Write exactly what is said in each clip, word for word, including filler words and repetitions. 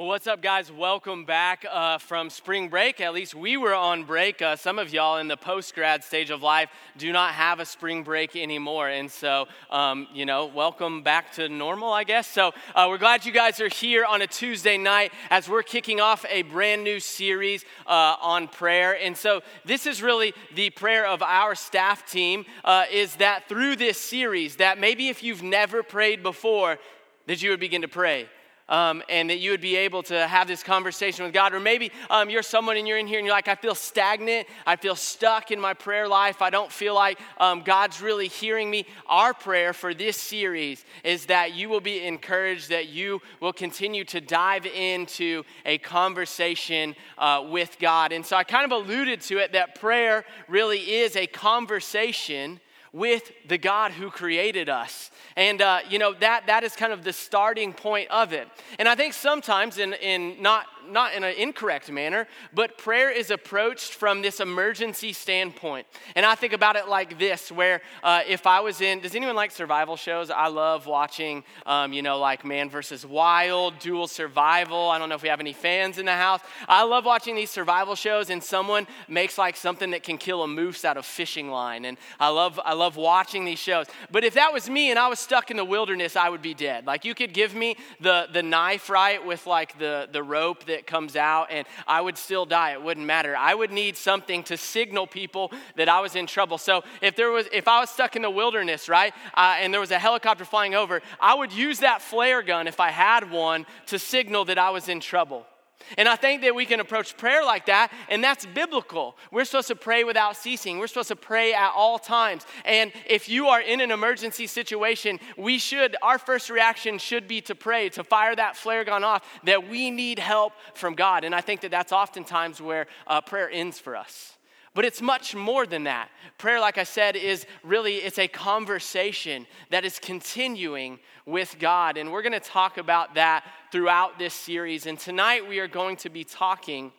Well, what's up, guys? Welcome back uh, from spring break. At least we were on break. Uh, some of y'all in the post-grad stage of life do not have a spring break anymore. And so, um, you know, welcome back to normal, I guess. So uh, we're glad you guys are here on a Tuesday night as we're kicking off a brand new series uh, on prayer. And so this is really the prayer of our staff team uh, is that through this series, that maybe if you've never prayed before, that you would begin to pray. Um, and that you would be able to have this conversation with God. Or maybe um, you're someone and you're in here and you're like, I feel stagnant. I feel stuck in my prayer life. I don't feel like um, God's really hearing me. Our prayer for this series is that you will be encouraged, that you will continue to dive into a conversation uh, with God. And so I kind of alluded to it, that prayer really is a conversation with the God who created us. And, uh, you know, that that is kind of the starting point of it. And I think sometimes, in in not not in an incorrect manner, but prayer is approached from this emergency standpoint. And I think about it like this, where uh, if I was in, does anyone like survival shows? I love watching, um, you know, like Man versus Wild, Dual Survival. I don't know if we have any fans in the house. I love watching these survival shows, and someone makes like something that can kill a moose out of fishing line. And I love, I love watching these shows. But if that was me and I was stuck in the wilderness, I would be dead. Like, you could give me the the knife, right, with like the, the rope that comes out, and I would still die. It wouldn't matter. I would need something to signal people that I was in trouble. So if there was, if I was stuck in the wilderness, right, uh, and there was a helicopter flying over, I would use that flare gun, if I had one, to signal that I was in trouble. And I think that we can approach prayer like that, and that's biblical. We're supposed to pray without ceasing. We're supposed to pray at all times. And if you are in an emergency situation, we should, our first reaction should be to pray, to fire that flare gun off, that we need help from God. And I think that that's oftentimes where uh, prayer ends for us. But it's much more than that. Prayer, like I said, is really, it's a conversation that is continuing with God. And we're going to talk about that throughout this series. And tonight we are going to be talking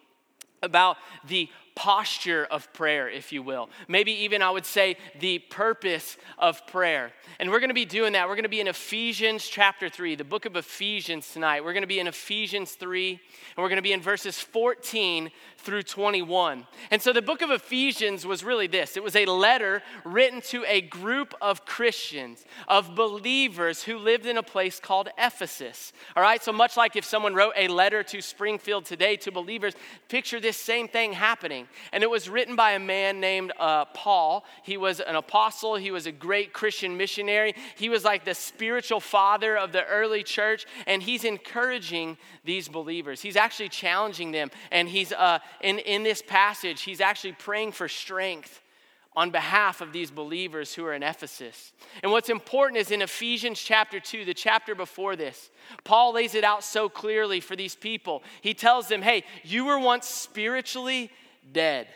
about the posture of prayer, if you will. Maybe even I would say the purpose of prayer. And we're going to be doing that. We're going to be in Ephesians chapter three, the book of Ephesians tonight. We're going to be in Ephesians three, and we're going to be in verses fourteen through twenty-one. And so the book of Ephesians was really this. It was a letter written to a group of Christians, of believers who lived in a place called Ephesus. All right, so much like if someone wrote a letter to Springfield today to believers, picture this same thing happening. And it was written by a man named uh, Paul. He was an apostle. He was a great Christian missionary. He was like the spiritual father of the early church. And he's encouraging these believers. He's actually challenging them. And he's uh, in, in this passage, he's actually praying for strength on behalf of these believers who are in Ephesus. And what's important is in Ephesians chapter two, the chapter before this, Paul lays it out so clearly for these people. He tells them, hey, you were once spiritually dead.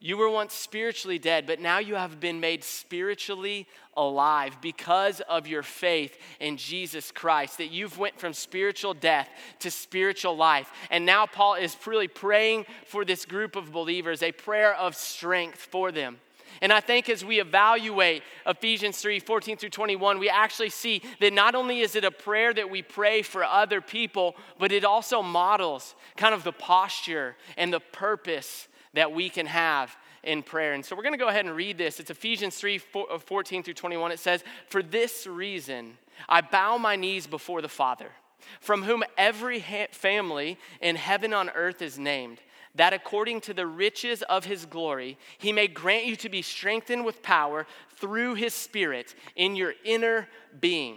You were once spiritually dead, but now you have been made spiritually alive because of your faith in Jesus Christ, that you've went from spiritual death to spiritual life. And now Paul is really praying for this group of believers, a prayer of strength for them. And I think as we evaluate Ephesians three, fourteen through twenty-one, we actually see that not only is it a prayer that we pray for other people, but it also models kind of the posture and the purpose that we can have in prayer. And so we're going to go ahead and read this. It's Ephesians three, fourteen through twenty-one. It says, "For this reason, I bow my knees before the Father, from whom every ha- family in heaven on earth is named, that according to the riches of his glory, he may grant you to be strengthened with power through his Spirit in your inner being,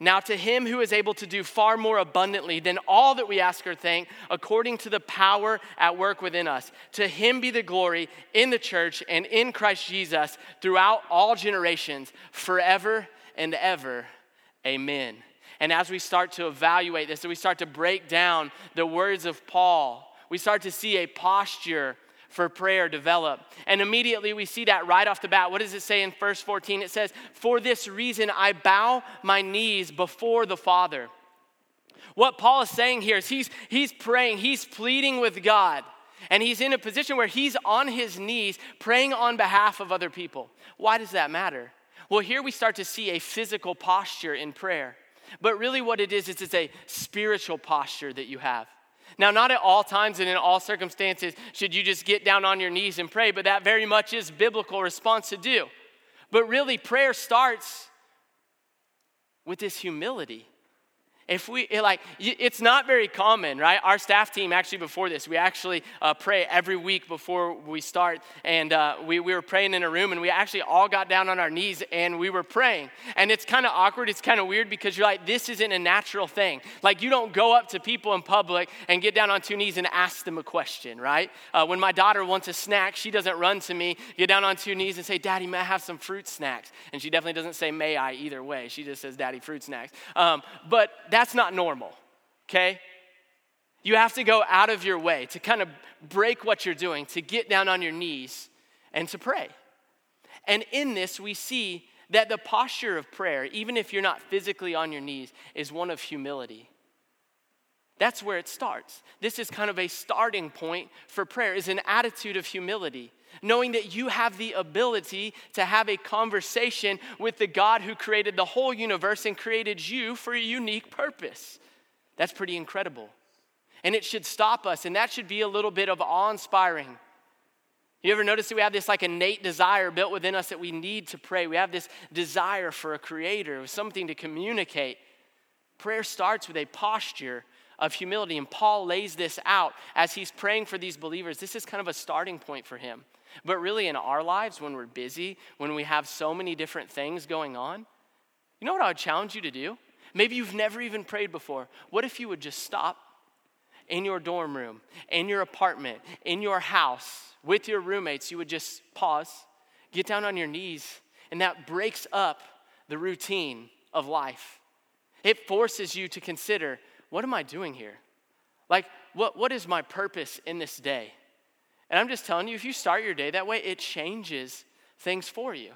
Now to him who is able to do far more abundantly than all that we ask or think, according to the power at work within us, to him be the glory in the church and in Christ Jesus throughout all generations, forever and ever. Amen." And as we start to evaluate this, and we start to break down the words of Paul, we start to see a posture for prayer develop. And immediately we see that right off the bat. What does it say in verse fourteen? It says, "For this reason I bow my knees before the Father." What Paul is saying here is he's, he's praying, he's pleading with God. And he's in a position where he's on his knees praying on behalf of other people. Why does that matter? Well, here we start to see a physical posture in prayer. But really what it is, is it's a spiritual posture that you have. Now, not at all times and in all circumstances should you just get down on your knees and pray, but that very much is biblical response to do. But really, prayer starts with this humility. If we, like, it's not very common, right? Our staff team, actually before this, we actually uh, pray every week before we start. And uh, we, we were praying in a room, and we actually all got down on our knees, and we were praying. And it's kind of awkward. It's kind of weird because you're like, this isn't a natural thing. Like, you don't go up to people in public and get down on two knees and ask them a question, right? Uh, when my daughter wants a snack, she doesn't run to me, get down on two knees and say, "Daddy, may I have some fruit snacks?" And she definitely doesn't say, "May I?" either way. She just says, "Daddy, fruit snacks." Um, but that's not normal, okay? You have to go out of your way to kind of break what you're doing, to get down on your knees and to pray. And in this, we see that the posture of prayer, even if you're not physically on your knees, is one of humility. That's where it starts. This is kind of a starting point for prayer, is an attitude of humility, knowing that you have the ability to have a conversation with the God who created the whole universe and created you for a unique purpose. That's pretty incredible. And it should stop us, and that should be a little bit of awe-inspiring. You ever notice that we have this like innate desire built within us that we need to pray? We have this desire for a creator, something to communicate. Prayer starts with a posture of humility, and Paul lays this out as he's praying for these believers. This is kind of a starting point for him. But really in our lives, when we're busy, when we have so many different things going on, you know what I would challenge you to do? Maybe you've never even prayed before. What if you would just stop in your dorm room, in your apartment, in your house, with your roommates? You would just pause, get down on your knees, and that breaks up the routine of life. It forces you to consider, what am I doing here? Like, what what is my purpose in this day? And I'm just telling you, if you start your day that way, it changes things for you.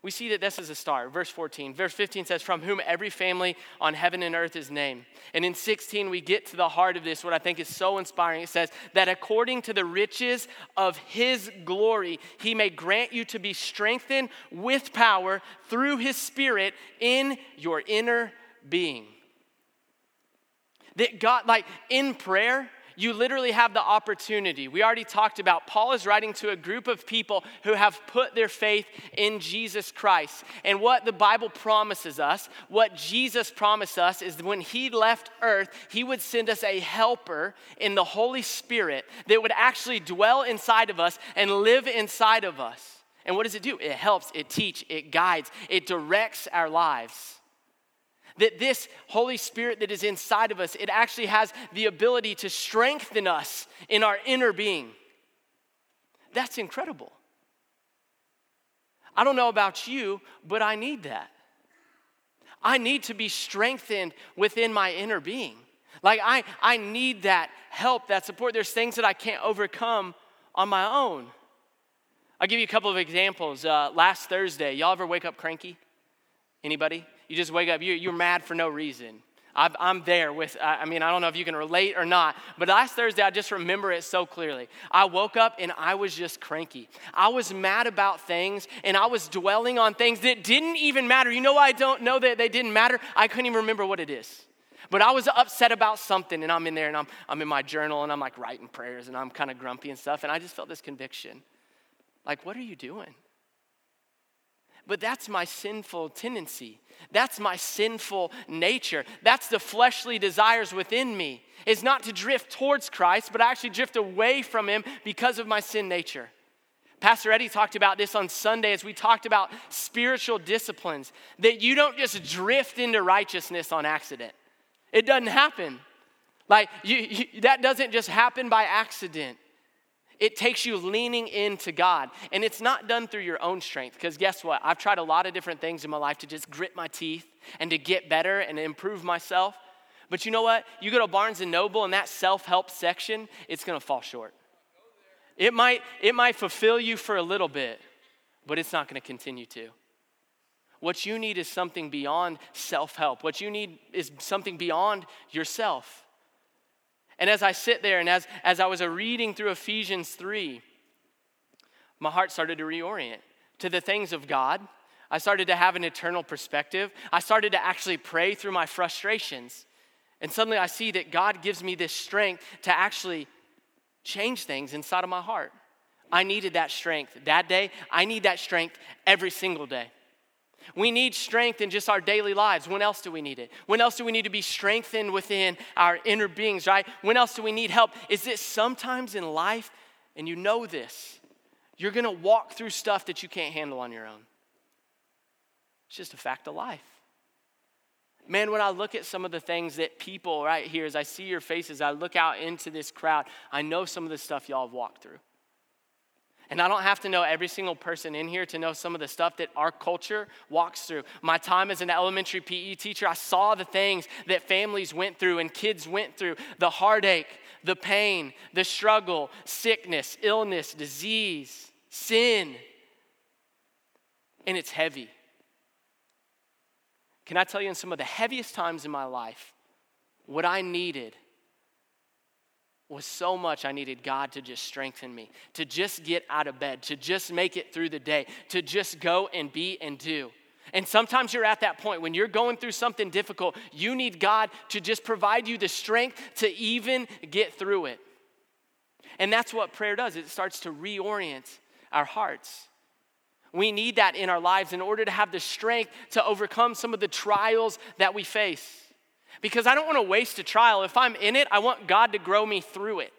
We see that this is a start. Verse fourteen. Verse fifteen says, "From whom every family on heaven and earth is named." And in sixteen, we get to the heart of this, what I think is so inspiring. It says, "That according to the riches of his glory, he may grant you to be strengthened with power through his Spirit in your inner being." That God, like in prayer, you literally have the opportunity. We already talked about Paul is writing to a group of people who have put their faith in Jesus Christ. And what the Bible promises us, what Jesus promised us, is that when he left earth, he would send us a helper in the Holy Spirit that would actually dwell inside of us and live inside of us. And what does it do? It helps, it teaches, it guides, it directs our lives. That this Holy Spirit that is inside of us, it actually has the ability to strengthen us in our inner being. That's incredible. I don't know about you, but I need that. I need to be strengthened within my inner being. Like I, I need that help, that support. There's things that I can't overcome on my own. I'll give you a couple of examples. Uh, last Thursday, y'all ever wake up cranky? Anybody? You just wake up, you, you're mad for no reason. I've, I'm there with, I mean, I don't know if you can relate or not, but last Thursday, I just remember it so clearly. I woke up and I was just cranky. I was mad about things and I was dwelling on things that didn't even matter. You know why I don't know that they didn't matter? I couldn't even remember what it is. But I was upset about something, and I'm in there and I'm, I'm in my journal and I'm like writing prayers and I'm kind of grumpy and stuff, and I just felt this conviction. Like, what are you doing? But that's my sinful tendency. That's my sinful nature. That's the fleshly desires within me. It's not to drift towards Christ, but I actually drift away from him because of my sin nature. Pastor Eddie talked about this on Sunday as we talked about spiritual disciplines, that you don't just drift into righteousness on accident. It doesn't happen. Like you, you, that doesn't just happen by accident. It takes you leaning into God. And it's not done through your own strength. Because guess what? I've tried a lot of different things in my life to just grit my teeth and to get better and improve myself. But you know what? You go to Barnes and Noble and that self-help section, it's going to fall short. It might, it might fulfill you for a little bit, but it's not going to continue to. What you need is something beyond self-help. What you need is something beyond yourself. And as I sit there and as, as I was reading through Ephesians three, my heart started to reorient to the things of God. I started to have an eternal perspective. I started to actually pray through my frustrations. And suddenly I see that God gives me this strength to actually change things inside of my heart. I needed that strength that day. I need that strength every single day. We need strength in just our daily lives. When else do we need it? When else do we need to be strengthened within our inner beings, right? When else do we need help? Is this sometimes in life, and you know this, you're gonna walk through stuff that you can't handle on your own. It's just a fact of life. Man, when I look at some of the things that people right here, as I see your faces, I look out into this crowd, I know some of the stuff y'all have walked through. And I don't have to know every single person in here to know some of the stuff that our culture walks through. My time as an elementary P E teacher, I saw the things that families went through and kids went through. The heartache, the pain, the struggle, sickness, illness, disease, sin. And it's heavy. Can I tell you, in some of the heaviest times in my life, what I needed was so much I needed God to just strengthen me, to just get out of bed, to just make it through the day, to just go and be and do. And sometimes you're at that point when you're going through something difficult, you need God to just provide you the strength to even get through it. And that's what prayer does. It starts to reorient our hearts. We need that in our lives in order to have the strength to overcome some of the trials that we face. Because I don't want to waste a trial. If I'm in it, I want God to grow me through it.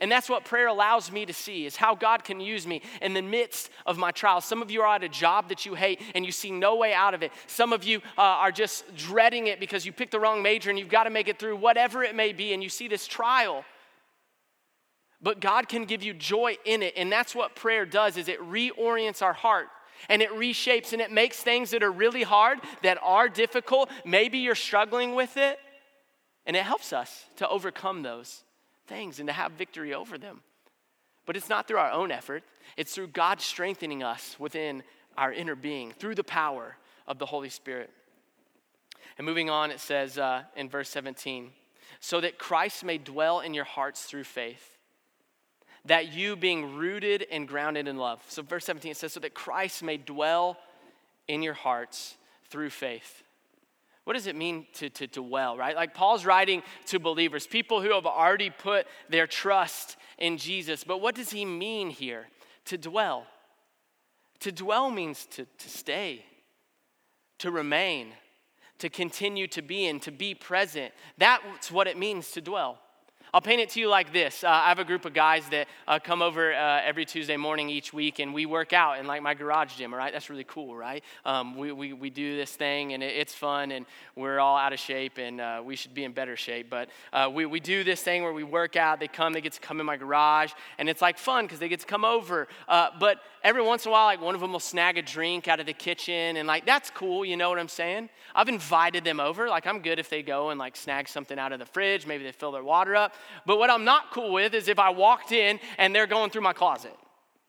And that's what prayer allows me to see, is how God can use me in the midst of my trial. Some of you are at a job that you hate and you see no way out of it. Some of you uh, are just dreading it because you picked the wrong major and you've got to make it through whatever it may be, and you see this trial. But God can give you joy in it, and that's what prayer does, is it reorients our heart. And it reshapes and it makes things that are really hard, that are difficult. Maybe you're struggling with it. And it helps us to overcome those things and to have victory over them. But it's not through our own effort. It's through God strengthening us within our inner being, through the power of the Holy Spirit. And moving on, it says uh, in verse seventeen, so that Christ may dwell in your hearts through faith, that you being rooted and grounded in love. So verse seventeen, it says, so that Christ may dwell in your hearts through faith. What does it mean to, to, to dwell, right? Like Paul's writing to believers, people who have already put their trust in Jesus. But what does he mean here? To dwell. To dwell means to, to stay, to remain, to continue to be in, to be present. That's what it means to dwell. I'll paint it to you like this. Uh, I have a group of guys that uh, come over uh, every Tuesday morning each week, and we work out in like my garage gym, all right? That's really cool, right? Um, we, we we do this thing, and it, it's fun, and we're all out of shape, and uh, we should be in better shape. But uh, we, we do this thing where we work out. They come, they get to come in my garage, and it's like fun because they get to come over. Uh, but every once in a while, like one of them will snag a drink out of the kitchen, and like that's cool, you know what I'm saying? I've invited them over. Like I'm good if they go and like snag something out of the fridge. Maybe they fill their water up. But what I'm not cool with is if I walked in and they're going through my closet,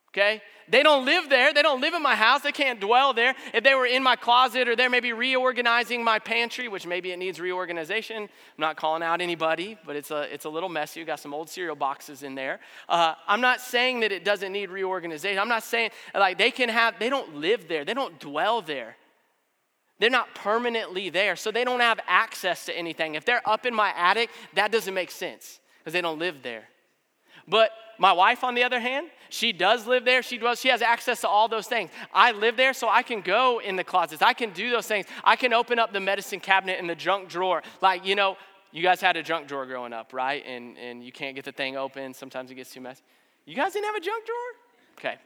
okay? They don't live there. They don't live in my house. They can't dwell there. If they were in my closet or they're maybe reorganizing my pantry, which maybe it needs reorganization. I'm not calling out anybody, but it's a it's a little messy. You got some old cereal boxes in there. Uh, I'm not saying that it doesn't need reorganization. I'm not saying, like, they can have, they don't live there. They don't dwell there. They're not permanently there, so they don't have access to anything. If they're up in my attic, that doesn't make sense because they don't live there. But my wife, on the other hand, she does live there. She dwells. She has access to all those things. I live there, so I can go in the closets. I can do those things. I can open up the medicine cabinet and the junk drawer. Like, you know, you guys had a junk drawer growing up, right? And and you can't get the thing open. Sometimes it gets too messy. You guys didn't have a junk drawer? Okay.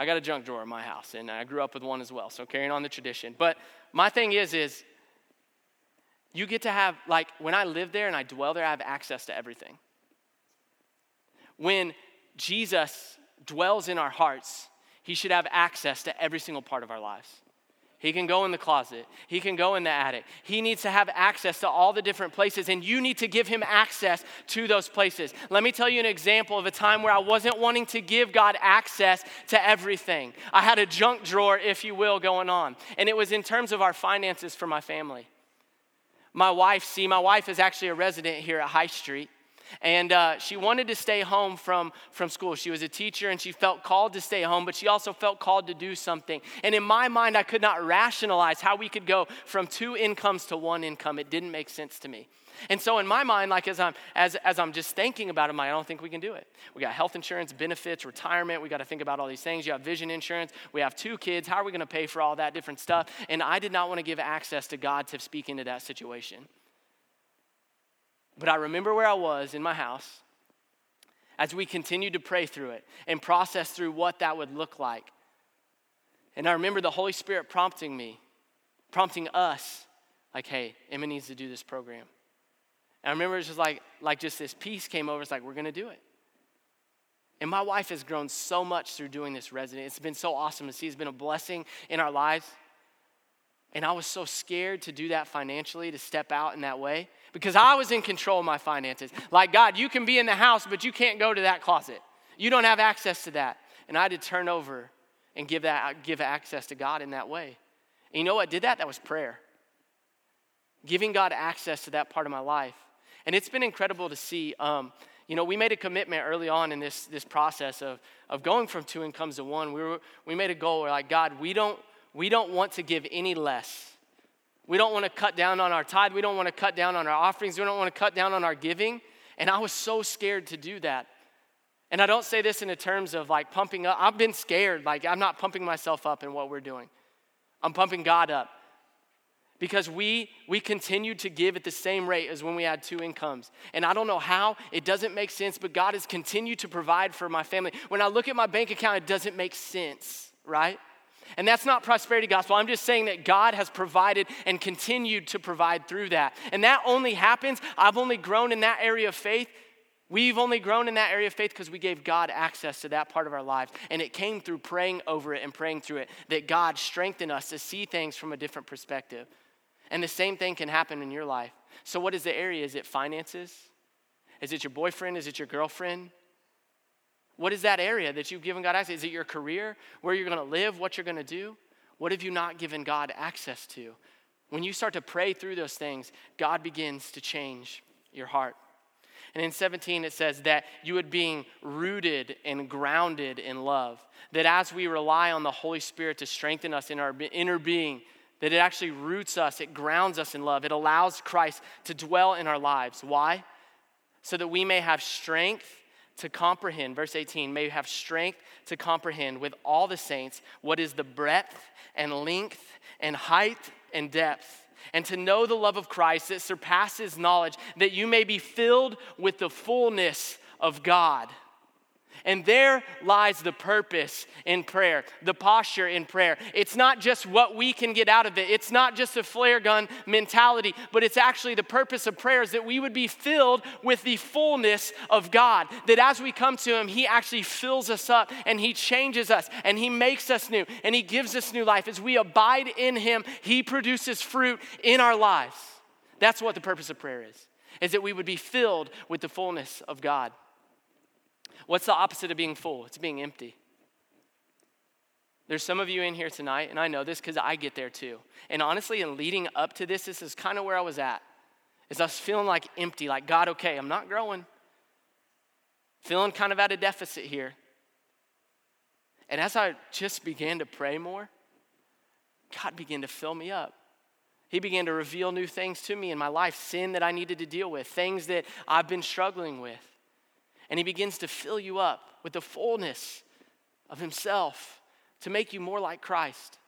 I got a junk drawer in my house, and I grew up with one as well, so carrying on the tradition. But my thing is, is you get to have, like, when I live there and I dwell there, I have access to everything. When Jesus dwells in our hearts, he should have access to every single part of our lives. He can go in the closet. He can go in the attic. He needs to have access to all the different places, and you need to give him access to those places. Let me tell you an example of a time where I wasn't wanting to give God access to everything. I had a junk drawer, if you will, going on, and it was in terms of our finances for my family. My wife, see, my wife is actually a resident here at High Street, and uh, she wanted to stay home from, from school. She was a teacher, and she felt called to stay home, but she also felt called to do something. And in my mind, I could not rationalize how we could go from two incomes to one income. It didn't make sense to me. And so in my mind, like as I'm as as I'm just thinking about it, I'm like, I don't think we can do it. We got health insurance, benefits, retirement. We got to think about all these things. You have vision insurance. We have two kids. How are we going to pay for all that different stuff? And I did not want to give access to God to speak into that situation. But I remember where I was in my house as we continued to pray through it and process through what that would look like. And I remember the Holy Spirit prompting me, prompting us, like, hey, Emma needs to do this program. And I remember it was just like, like just this peace came over. It's like, we're going to do it. And my wife has grown so much through doing this resident. It's been so awesome to see. It's been a blessing in our lives. And I was so scared to do that financially, to step out in that way, because I was in control of my finances. Like, God, you can be in the house, but you can't go to that closet. You don't have access to that. And I had to turn over and give that give access to God in that way. And you know what did that? That was prayer. Giving God access to that part of my life. And it's been incredible to see. Um, you know, we made a commitment early on in this this process of, of going from two incomes to one. We were we made a goal. We're like, God, we don't we don't want to give any less. We don't want to cut down on our tithe. We don't want to cut down on our offerings. We don't want to cut down on our giving. And I was so scared to do that. And I don't say this in the terms of like pumping up. I've been scared. Like, I'm not pumping myself up in what we're doing. I'm pumping God up. Because we we continued to give at the same rate as when we had two incomes. And I don't know how. It doesn't make sense. But God has continued to provide for my family. When I look at my bank account, it doesn't make sense, right? And that's not prosperity gospel. I'm just saying that God has provided and continued to provide through that. And that only happens. I've only grown in that area of faith. We've only grown in that area of faith because we gave God access to that part of our lives. And it came through praying over it and praying through it that God strengthened us to see things from a different perspective. And the same thing can happen in your life. So what is the area? Is it finances? Is it your boyfriend? Is it your girlfriend? What is that area that you've given God access? Is it your career? Where you're going to live? What you're going to do? What have you not given God access to? When you start to pray through those things, God begins to change your heart. And in seventeen, it says that you would being rooted and grounded in love. That as we rely on the Holy Spirit to strengthen us in our inner being, that it actually roots us, it grounds us in love. It allows Christ to dwell in our lives. Why? So that we may have strength to comprehend, verse eighteen, may have strength to comprehend with all the saints what is the breadth and length and height and depth, and to know the love of Christ that surpasses knowledge, that you may be filled with the fullness of God. And there lies the purpose in prayer, the posture in prayer. It's not just what we can get out of it. It's not just a flare gun mentality, but it's actually the purpose of prayer is that we would be filled with the fullness of God. That as we come to him, he actually fills us up and he changes us and he makes us new and he gives us new life. As we abide in him, he produces fruit in our lives. That's what the purpose of prayer is, is that we would be filled with the fullness of God. What's the opposite of being full? It's being empty. There's some of you in here tonight, and I know this because I get there too. And honestly, in leading up to this, this is kind of where I was at. Is I was feeling like empty, like, God, okay, I'm not growing. Feeling kind of at a deficit here. And as I just began to pray more, God began to fill me up. He began to reveal new things to me in my life, sin that I needed to deal with, things that I've been struggling with. And he begins to fill you up with the fullness of himself to make you more like Christ.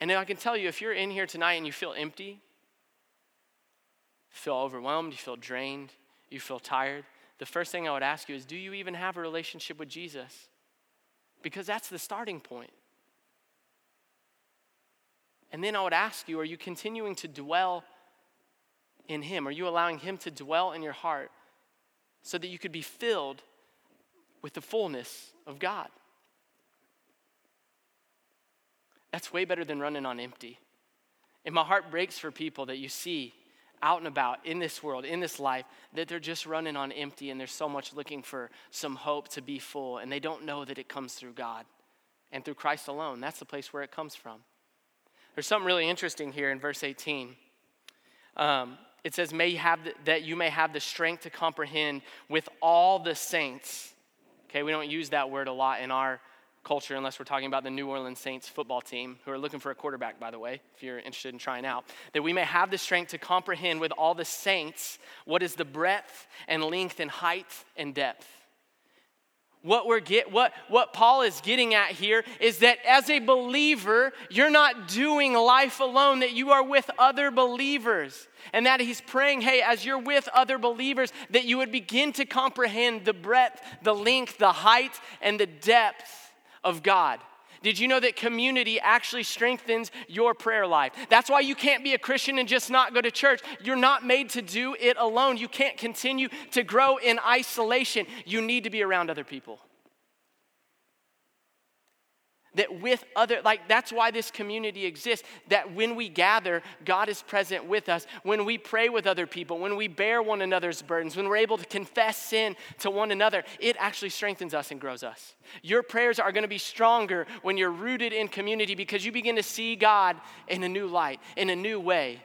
And now I can tell you, if you're in here tonight and you feel empty, you feel overwhelmed, you feel drained, you feel tired, the first thing I would ask you is, do you even have a relationship with Jesus? Because that's the starting point. And then I would ask you, are you continuing to dwell in him? Are you allowing him to dwell in your heart? So that you could be filled with the fullness of God. That's way better than running on empty. And my heart breaks for people that you see out and about in this world, in this life, that they're just running on empty and they're so much looking for some hope to be full, and they don't know that it comes through God and through Christ alone. That's the place where it comes from. There's something really interesting here in verse eighteen. Um, it says, "May you have the, that you may have the strength to comprehend with all the saints." Okay, we don't use that word a lot in our culture unless we're talking about the New Orleans Saints football team, who are looking for a quarterback, by the way, if you're interested in trying out, that we may have the strength to comprehend with all the saints what is the breadth and length and height and depth. What we're get what what Paul is getting at here is that as a believer, you're not doing life alone, that you are with other believers. And that he's praying, hey, as you're with other believers, that you would begin to comprehend the breadth, the length, the height, and the depth of God. Did you know that community actually strengthens your prayer life? That's why you can't be a Christian and just not go to church. You're not made to do it alone. You can't continue to grow in isolation. You need to be around other people. That with other, like that's why this community exists, that when we gather, God is present with us. When we pray with other people, when we bear one another's burdens, when we're able to confess sin to one another, it actually strengthens us and grows us. Your prayers are gonna be stronger when you're rooted in community, because you begin to see God in a new light, in a new way.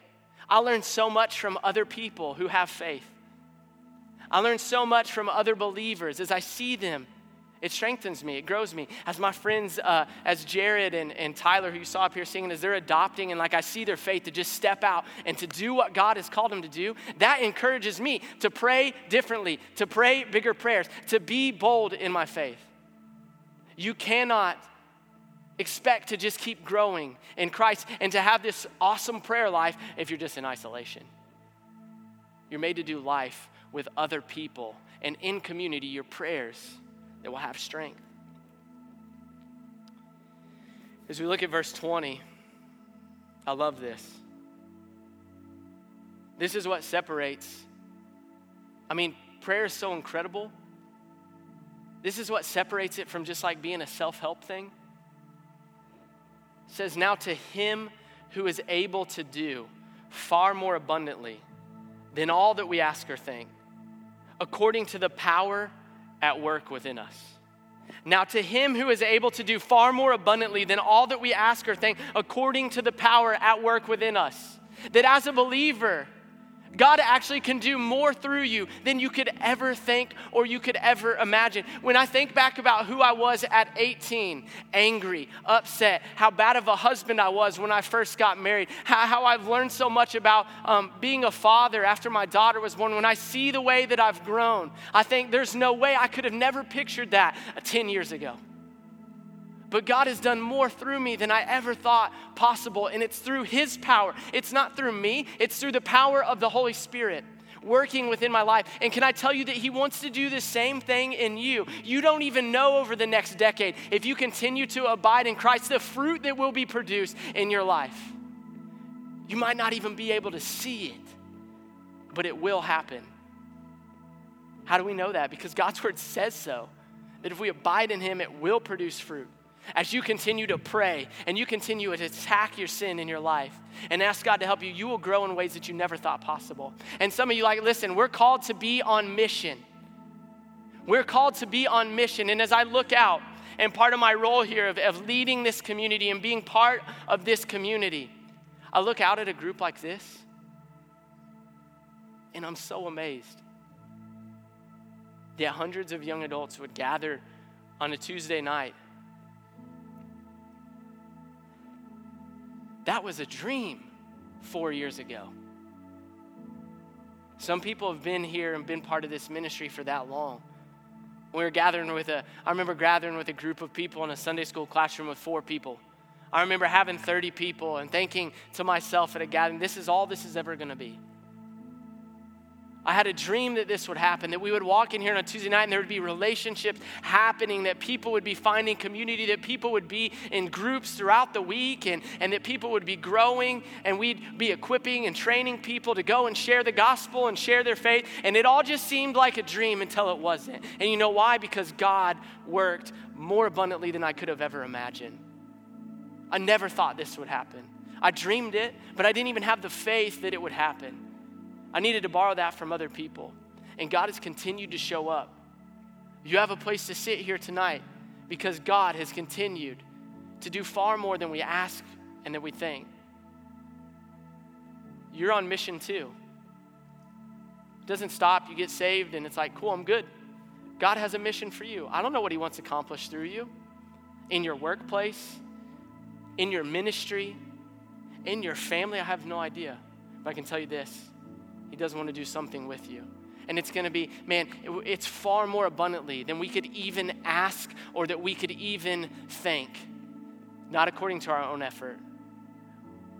I learned so much from other people who have faith. I learned so much from other believers as I see them. It strengthens me, it grows me. As my friends, uh, as Jared and, and Tyler, who you saw up here singing, as they're adopting, and like I see their faith to just step out and to do what God has called them to do, that encourages me to pray differently, to pray bigger prayers, to be bold in my faith. You cannot expect to just keep growing in Christ and to have this awesome prayer life if you're just in isolation. You're made to do life with other people, and in community, your prayers that will have strength. As we look at verse twenty, I love this. This is what separates. I mean, prayer is so incredible. This is what separates it from just like being a self-help thing. It says, "Now to him who is able to do far more abundantly than all that we ask or think, according to the power at work within us." Now to him who is able to do far more abundantly than all that we ask or think, according to the power at work within us. That as a believer, God actually can do more through you than you could ever think or you could ever imagine. When I think back about who I was at eighteen, angry, upset, how bad of a husband I was when I first got married, how, how I've learned so much about um, being a father after my daughter was born. When I see the way that I've grown, I think there's no way I could have never pictured that ten years ago. But God has done more through me than I ever thought possible, and it's through his power. It's not through me, it's through the power of the Holy Spirit working within my life. And can I tell you that he wants to do the same thing in you? You don't even know over the next decade, if you continue to abide in Christ, the fruit that will be produced in your life. You might not even be able to see it, but it will happen. How do we know that? Because God's word says so, that if we abide in him, it will produce fruit. As you continue to pray and you continue to attack your sin in your life and ask God to help you, you will grow in ways that you never thought possible. And some of you like, listen, we're called to be on mission. We're called to be on mission. And as I look out, and part of my role here of, of leading this community and being part of this community, I look out at a group like this and I'm so amazed that yeah, hundreds of young adults would gather on a Tuesday night. That was a dream four years ago. Some people have been here and been part of this ministry for that long. We were gathering with a, I remember gathering with a group of people in a Sunday school classroom with four people. I remember having thirty people and thinking to myself at a gathering, this is all this is ever gonna be. I had a dream that this would happen, that we would walk in here on a Tuesday night and there would be relationships happening, that people would be finding community, that people would be in groups throughout the week, and, and that people would be growing, and we'd be equipping and training people to go and share the gospel and share their faith. And it all just seemed like a dream until it wasn't. And you know why? Because God worked more abundantly than I could have ever imagined. I never thought this would happen. I dreamed it, but I didn't even have the faith that it would happen. I needed to borrow that from other people. And God has continued to show up. You have a place to sit here tonight because God has continued to do far more than we ask and than we think. You're on mission too. It doesn't stop. You get saved and it's like, cool, I'm good. God has a mission for you. I don't know what he wants to accomplish through you. In your workplace, in your ministry, in your family, I have no idea. But I can tell you this. He does want to do something with you. And it's going to be, man, it's far more abundantly than we could even ask or that we could even think. Not according to our own effort,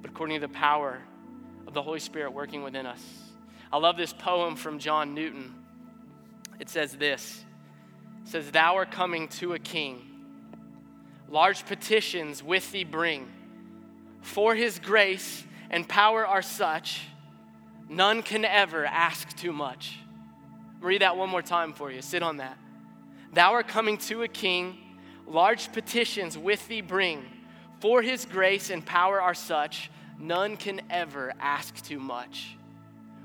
but according to the power of the Holy Spirit working within us. I love this poem from John Newton. It says this. It says, "Thou art coming to a king. Large petitions with thee bring. For his grace and power are such, none can ever ask too much." Read that one more time for you. Sit on that. "Thou art coming to a king. Large petitions with thee bring. For his grace and power are such, none can ever ask too much."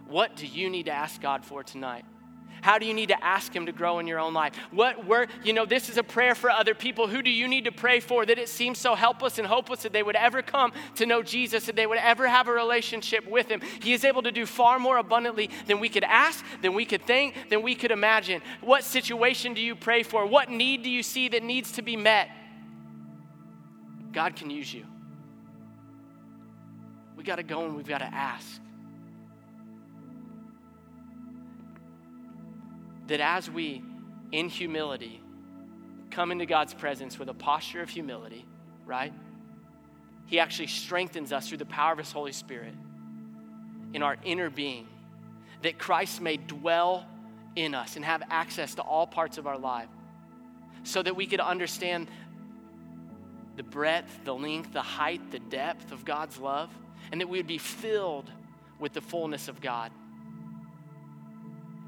What do you need to ask God for tonight? How do you need to ask him to grow in your own life? What were, you know, this is a prayer for other people. Who do you need to pray for that it seems so helpless and hopeless that they would ever come to know Jesus, that they would ever have a relationship with him? He is able to do far more abundantly than we could ask, than we could think, than we could imagine. What situation do you pray for? What need do you see that needs to be met? God can use you. We got to go and we've got to ask. That as we, in humility, come into God's presence with a posture of humility, right? He actually strengthens us through the power of his Holy Spirit in our inner being, that Christ may dwell in us and have access to all parts of our life, so that we could understand the breadth, the length, the height, the depth of God's love, and that we would be filled with the fullness of God.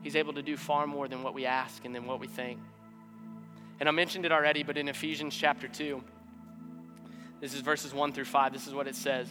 He's able to do far more than what we ask and than what we think. And I mentioned it already, but in Ephesians chapter two, this is verses one through five, this is what it says.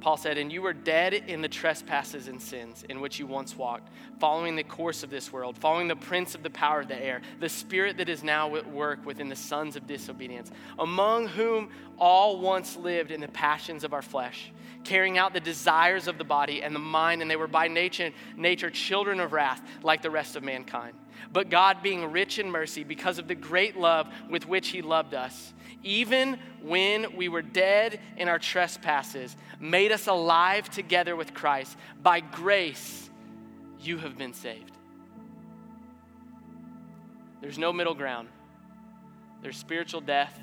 Paul said, "And you were dead in the trespasses and sins in which you once walked, following the course of this world, following the prince of the power of the air, the spirit that is now at work within the sons of disobedience, among whom all once lived in the passions of our flesh, carrying out the desires of the body and the mind, and they were by nature, nature children of wrath, like the rest of mankind. But God, being rich in mercy, because of the great love with which he loved us, even when we were dead in our trespasses, made us alive together with Christ. By grace, you have been saved." There's no middle ground. There's spiritual death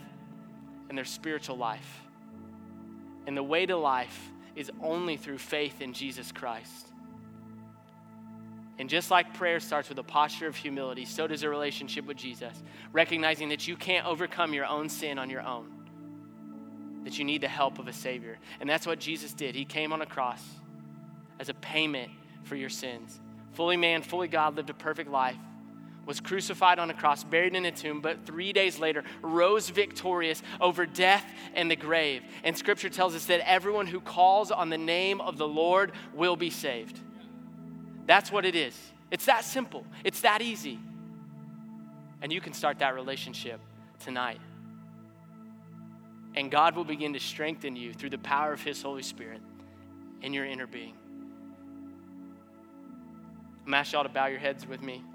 and there's spiritual life. And the way to life is only through faith in Jesus Christ. And just like prayer starts with a posture of humility, so does a relationship with Jesus, recognizing that you can't overcome your own sin on your own, that you need the help of a Savior. And that's what Jesus did. He came on a cross as a payment for your sins. Fully man, fully God, lived a perfect life, was crucified on a cross, buried in a tomb, but three days later rose victorious over death and the grave. And Scripture tells us that everyone who calls on the name of the Lord will be saved. That's what it is. It's that simple. It's that easy. And you can start that relationship tonight. And God will begin to strengthen you through the power of his Holy Spirit in your inner being. I'm asking y'all to bow your heads with me.